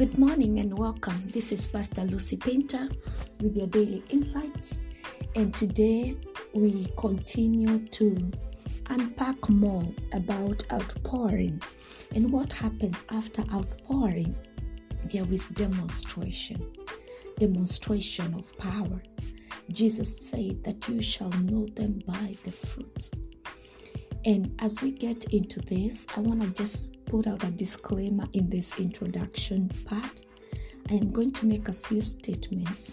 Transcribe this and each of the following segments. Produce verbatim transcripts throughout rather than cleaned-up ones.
Good morning and welcome. This is Pastor Lucy Paynter with your daily insights, and today we continue to unpack more about outpouring and what happens after outpouring. There is demonstration, demonstration of power. Jesus said that you shall know them by the fruits. And as we get into this, I want to just put out a disclaimer in this introduction part. I am going to make a few statements.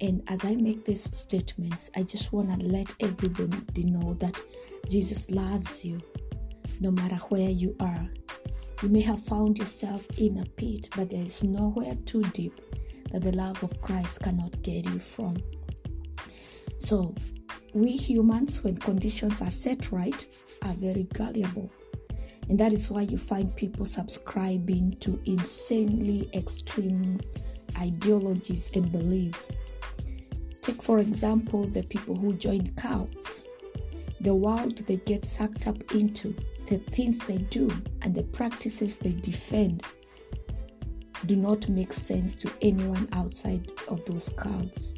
And as I make these statements, I just want to let everybody know that Jesus loves you, no matter where you are. You may have found yourself in a pit, but there is nowhere too deep that the love of Christ cannot get you from. So, we humans, when conditions are set right, are very gullible. And that is why you find people subscribing to insanely extreme ideologies and beliefs. Take, for example, the people who join cults. The world they get sucked up into, the things they do, and the practices they defend do not make sense to anyone outside of those cults.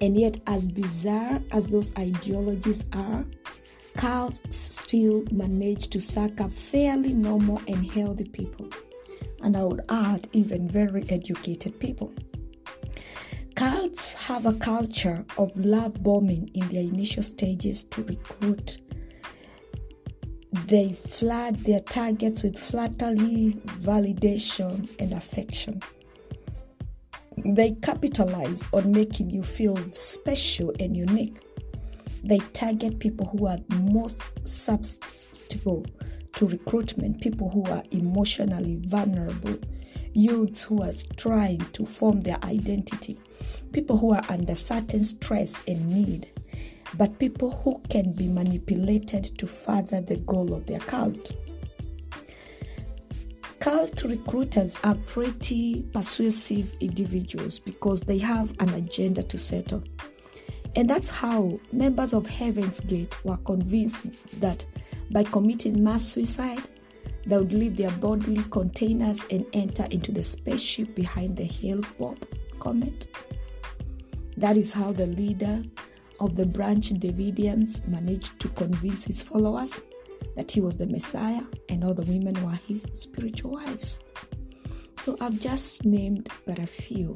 And yet, as bizarre as those ideologies are, cults still manage to suck up fairly normal and healthy people. And I would add, even very educated people. Cults have a culture of love bombing in their initial stages to recruit. They flood their targets with flattery, validation, and affection. They capitalize on making you feel special and unique. They target people who are most susceptible to recruitment, people who are emotionally vulnerable, youths who are trying to form their identity, people who are under certain stress and need, but people who can be manipulated to further the goal of their cult. Cult recruiters are pretty persuasive individuals because they have an agenda to settle. And that's how members of Heaven's Gate were convinced that by committing mass suicide, they would leave their bodily containers and enter into the spaceship behind the Hale-Bopp comet. That is how the leader of the Branch Davidians managed to convince his followers that he was the Messiah and all the women were his spiritual wives. So I've just named but a few,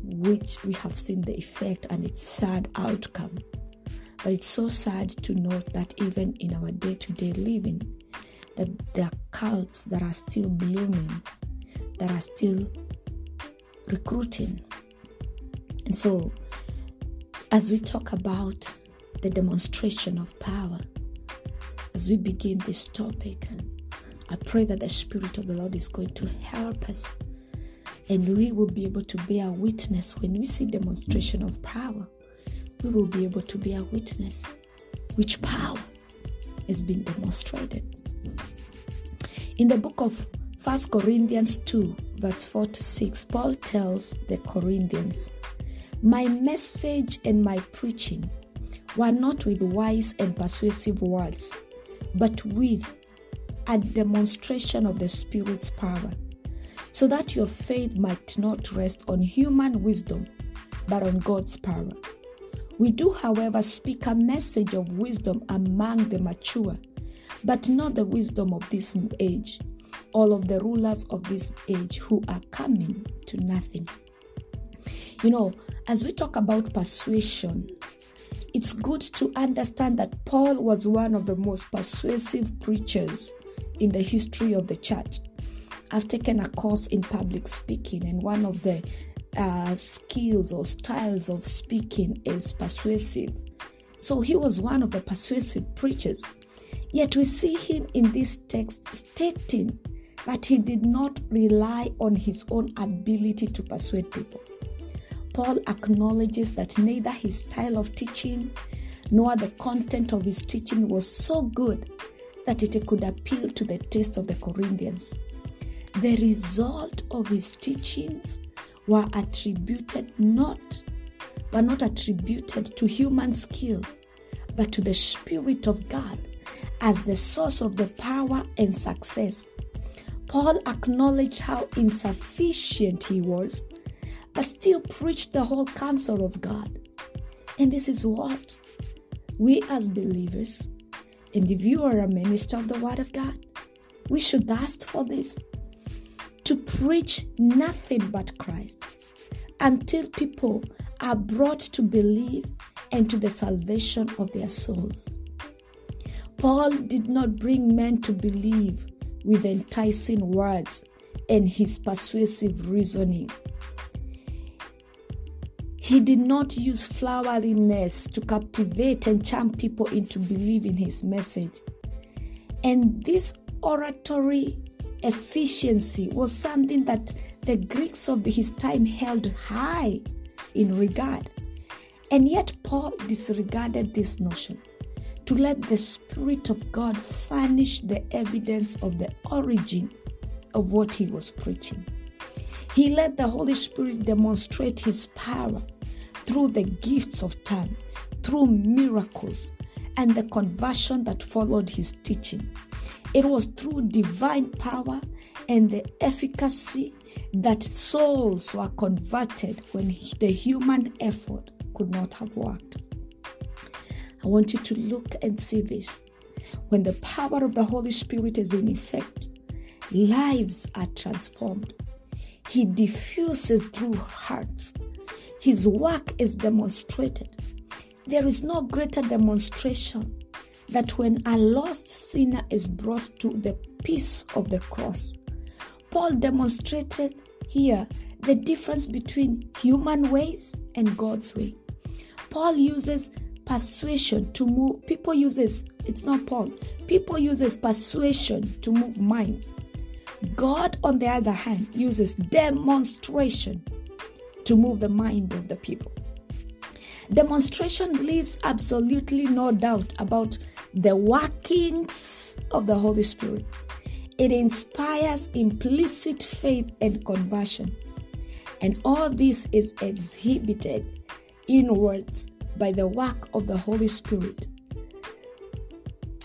which we have seen the effect and its sad outcome. But it's so sad to note that even in our day-to-day living, that there are cults that are still blooming, that are still recruiting. And so, as we talk about the demonstration of power, as we begin this topic, I pray that the Spirit of the Lord is going to help us, and we will be able to bear witness. When we see demonstration of power, we will be able to bear witness which power is being demonstrated. In the book of First Corinthians two, verse four to six, Paul tells the Corinthians, "My message and my preaching were not with wise and persuasive words, but with a demonstration of the Spirit's power, so that your faith might not rest on human wisdom, but on God's power. We do, however, speak a message of wisdom among the mature, but not the wisdom of this age, all of the rulers of this age who are coming to nothing." You know, as we talk about persuasion, it's good to understand that Paul was one of the most persuasive preachers in the history of the church. I've taken a course in public speaking, and one of the uh, skills or styles of speaking is persuasive. So he was one of the persuasive preachers. Yet we see him in this text stating that he did not rely on his own ability to persuade people. Paul acknowledges that neither his style of teaching nor the content of his teaching was so good that it could appeal to the taste of the Corinthians. The result of his teachings were attributed not, were not attributed to human skill, but to the Spirit of God as the source of the power and success. Paul acknowledged how insufficient he was, but still preached the whole counsel of God. And this is what we as believers, and if you are a minister of the Word of God, we should ask for this, to preach nothing but Christ until people are brought to believe and to the salvation of their souls. Paul did not bring men to believe with enticing words and his persuasive reasoning. He did not use floweriness to captivate and charm people into believing his message. And this oratory efficiency was something that the Greeks of his time held high in regard. And yet Paul disregarded this notion to let the Spirit of God furnish the evidence of the origin of what he was preaching. He let the Holy Spirit demonstrate his power through the gifts of tongues, through miracles, and the conversion that followed his teaching. It was through divine power and the efficacy that souls were converted when the human effort could not have worked. I want you to look and see this. When the power of the Holy Spirit is in effect, lives are transformed. He diffuses through hearts. His work is demonstrated. There is no greater demonstration that when a lost sinner is brought to the peace of the cross. Paul demonstrated here the difference between human ways and God's way. Paul uses persuasion to move, people uses, it's not Paul, people uses persuasion to move mind. God, on the other hand, uses demonstration to move the mind of the people. Demonstration leaves absolutely no doubt about the workings of the Holy Spirit. It inspires implicit faith and conversion. And all this is exhibited inwards by the work of the Holy Spirit.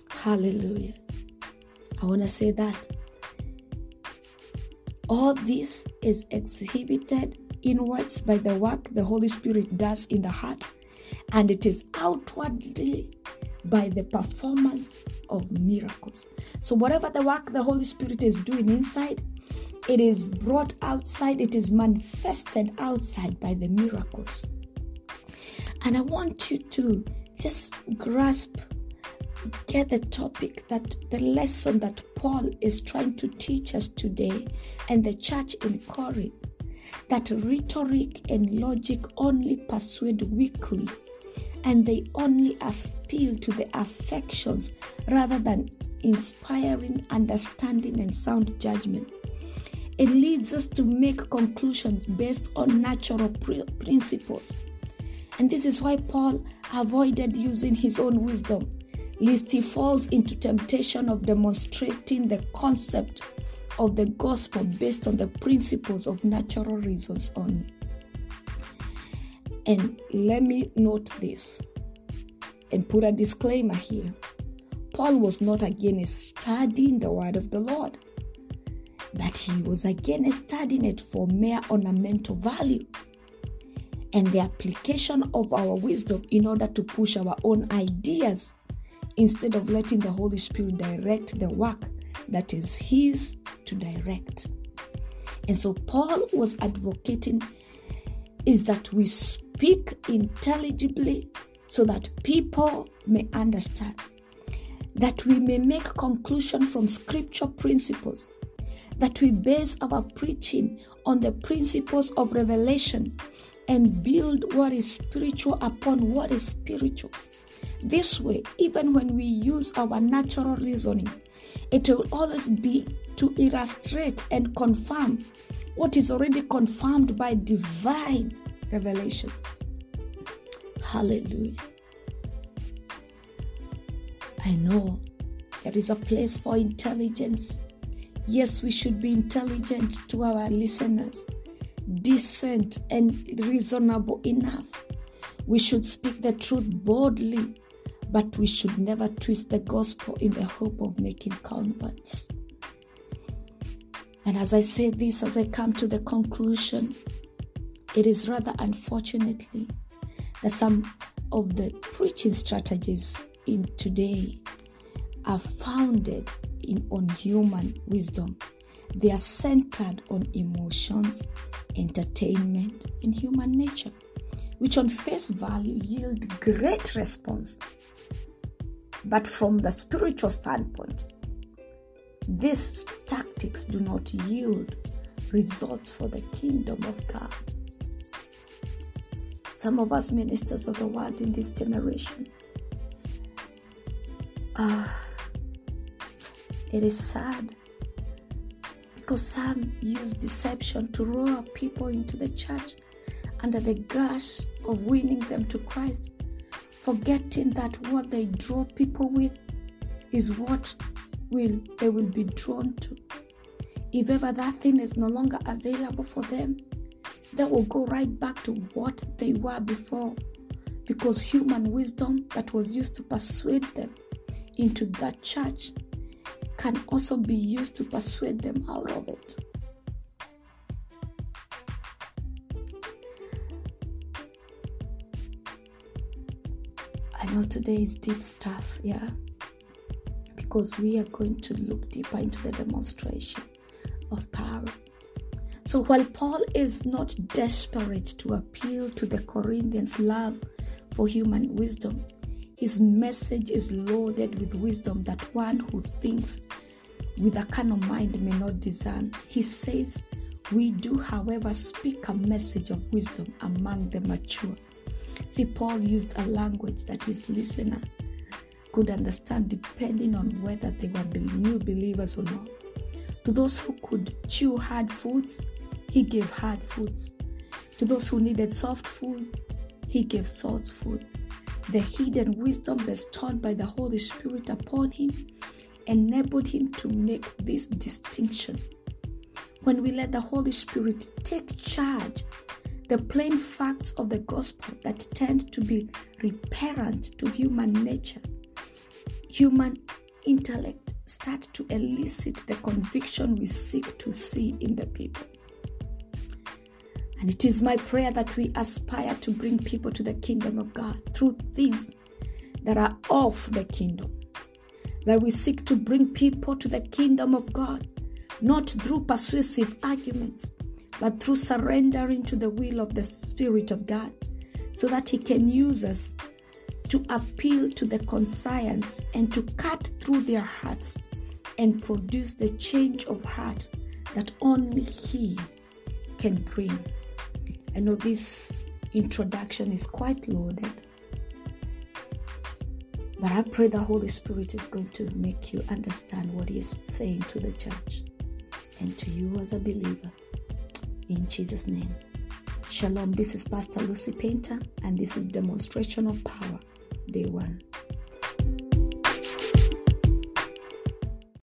Hallelujah. I want to say that. All this is exhibited inwards by the work the Holy Spirit does in the heart, and it is outwardly by the performance of miracles. So whatever the work the Holy Spirit is doing inside, it is brought outside, it is manifested outside by the miracles. And I want you to just grasp, get the topic, that the lesson that Paul is trying to teach us today and the church in Corinth, that rhetoric and logic only persuade weakly, and they only appeal to the affections rather than inspiring understanding and sound judgment. It leads us to make conclusions based on natural principles. And this is why Paul avoided using his own wisdom, lest he falls into temptation of demonstrating the concept of the gospel based on the principles of natural reasons only. And let me note this and put a disclaimer here. Paul was not against studying the word of the Lord, but he was against studying it for mere ornamental value and the application of our wisdom in order to push our own ideas instead of letting the Holy Spirit direct the work that is his to direct. And so Paul was advocating is that we speak intelligibly so that people may understand, that we may make conclusion from scripture principles, that we base our preaching on the principles of revelation and build what is spiritual upon what is spiritual. This way, even when we use our natural reasoning, it will always be to illustrate and confirm what is already confirmed by divine revelation. Hallelujah. I know there is a place for intelligence. Yes, we should be intelligent to our listeners, decent and reasonable enough. We should speak the truth boldly, but we should never twist the gospel in the hope of making converts. And as I say this, as I come to the conclusion, it is rather unfortunately that some of the preaching strategies in today are founded in on human wisdom. They are centered on emotions, entertainment, and human nature, which on face value yield great response. But from the spiritual standpoint, these tactics do not yield results for the kingdom of God. Some of us ministers of the world in this generation, uh, it is sad because some use deception to lure people into the church under the guise of winning them to Christ, forgetting that what they draw people with is what will they will be drawn to. If ever that thing is no longer available for them, they will go right back to what they were before, because human wisdom that was used to persuade them into that church can also be used to persuade them out of it. I know today is deep stuff, yeah, because we are going to look deeper into the demonstration of power. So while Paul is not desperate to appeal to the Corinthians' love for human wisdom, his message is loaded with wisdom that one who thinks with a carnal mind may not discern. He says, "We do, however, speak a message of wisdom among the mature." See, Paul used a language that his listener could understand depending on whether they were new believers or not. To those who could chew hard foods, he gave hard foods. To those who needed soft food, he gave soft food. The hidden wisdom bestowed by the Holy Spirit upon him enabled him to make this distinction. When we let the Holy Spirit take charge, the plain facts of the gospel that tend to be reparent to human nature, human intellect, start to elicit the conviction we seek to see in the people. And it is my prayer that we aspire to bring people to the kingdom of God through things that are of the kingdom. That we seek to bring people to the kingdom of God, not through persuasive arguments, but through surrendering to the will of the Spirit of God, so that He can use us to appeal to the conscience and to cut through their hearts and produce the change of heart that only He can bring. I know this introduction is quite loaded, but I pray the Holy Spirit is going to make you understand what He is saying to the church and to you as a believer. In Jesus' name. Shalom. This is Pastor Lucy Paynter, and this is Demonstration of Power, Day one.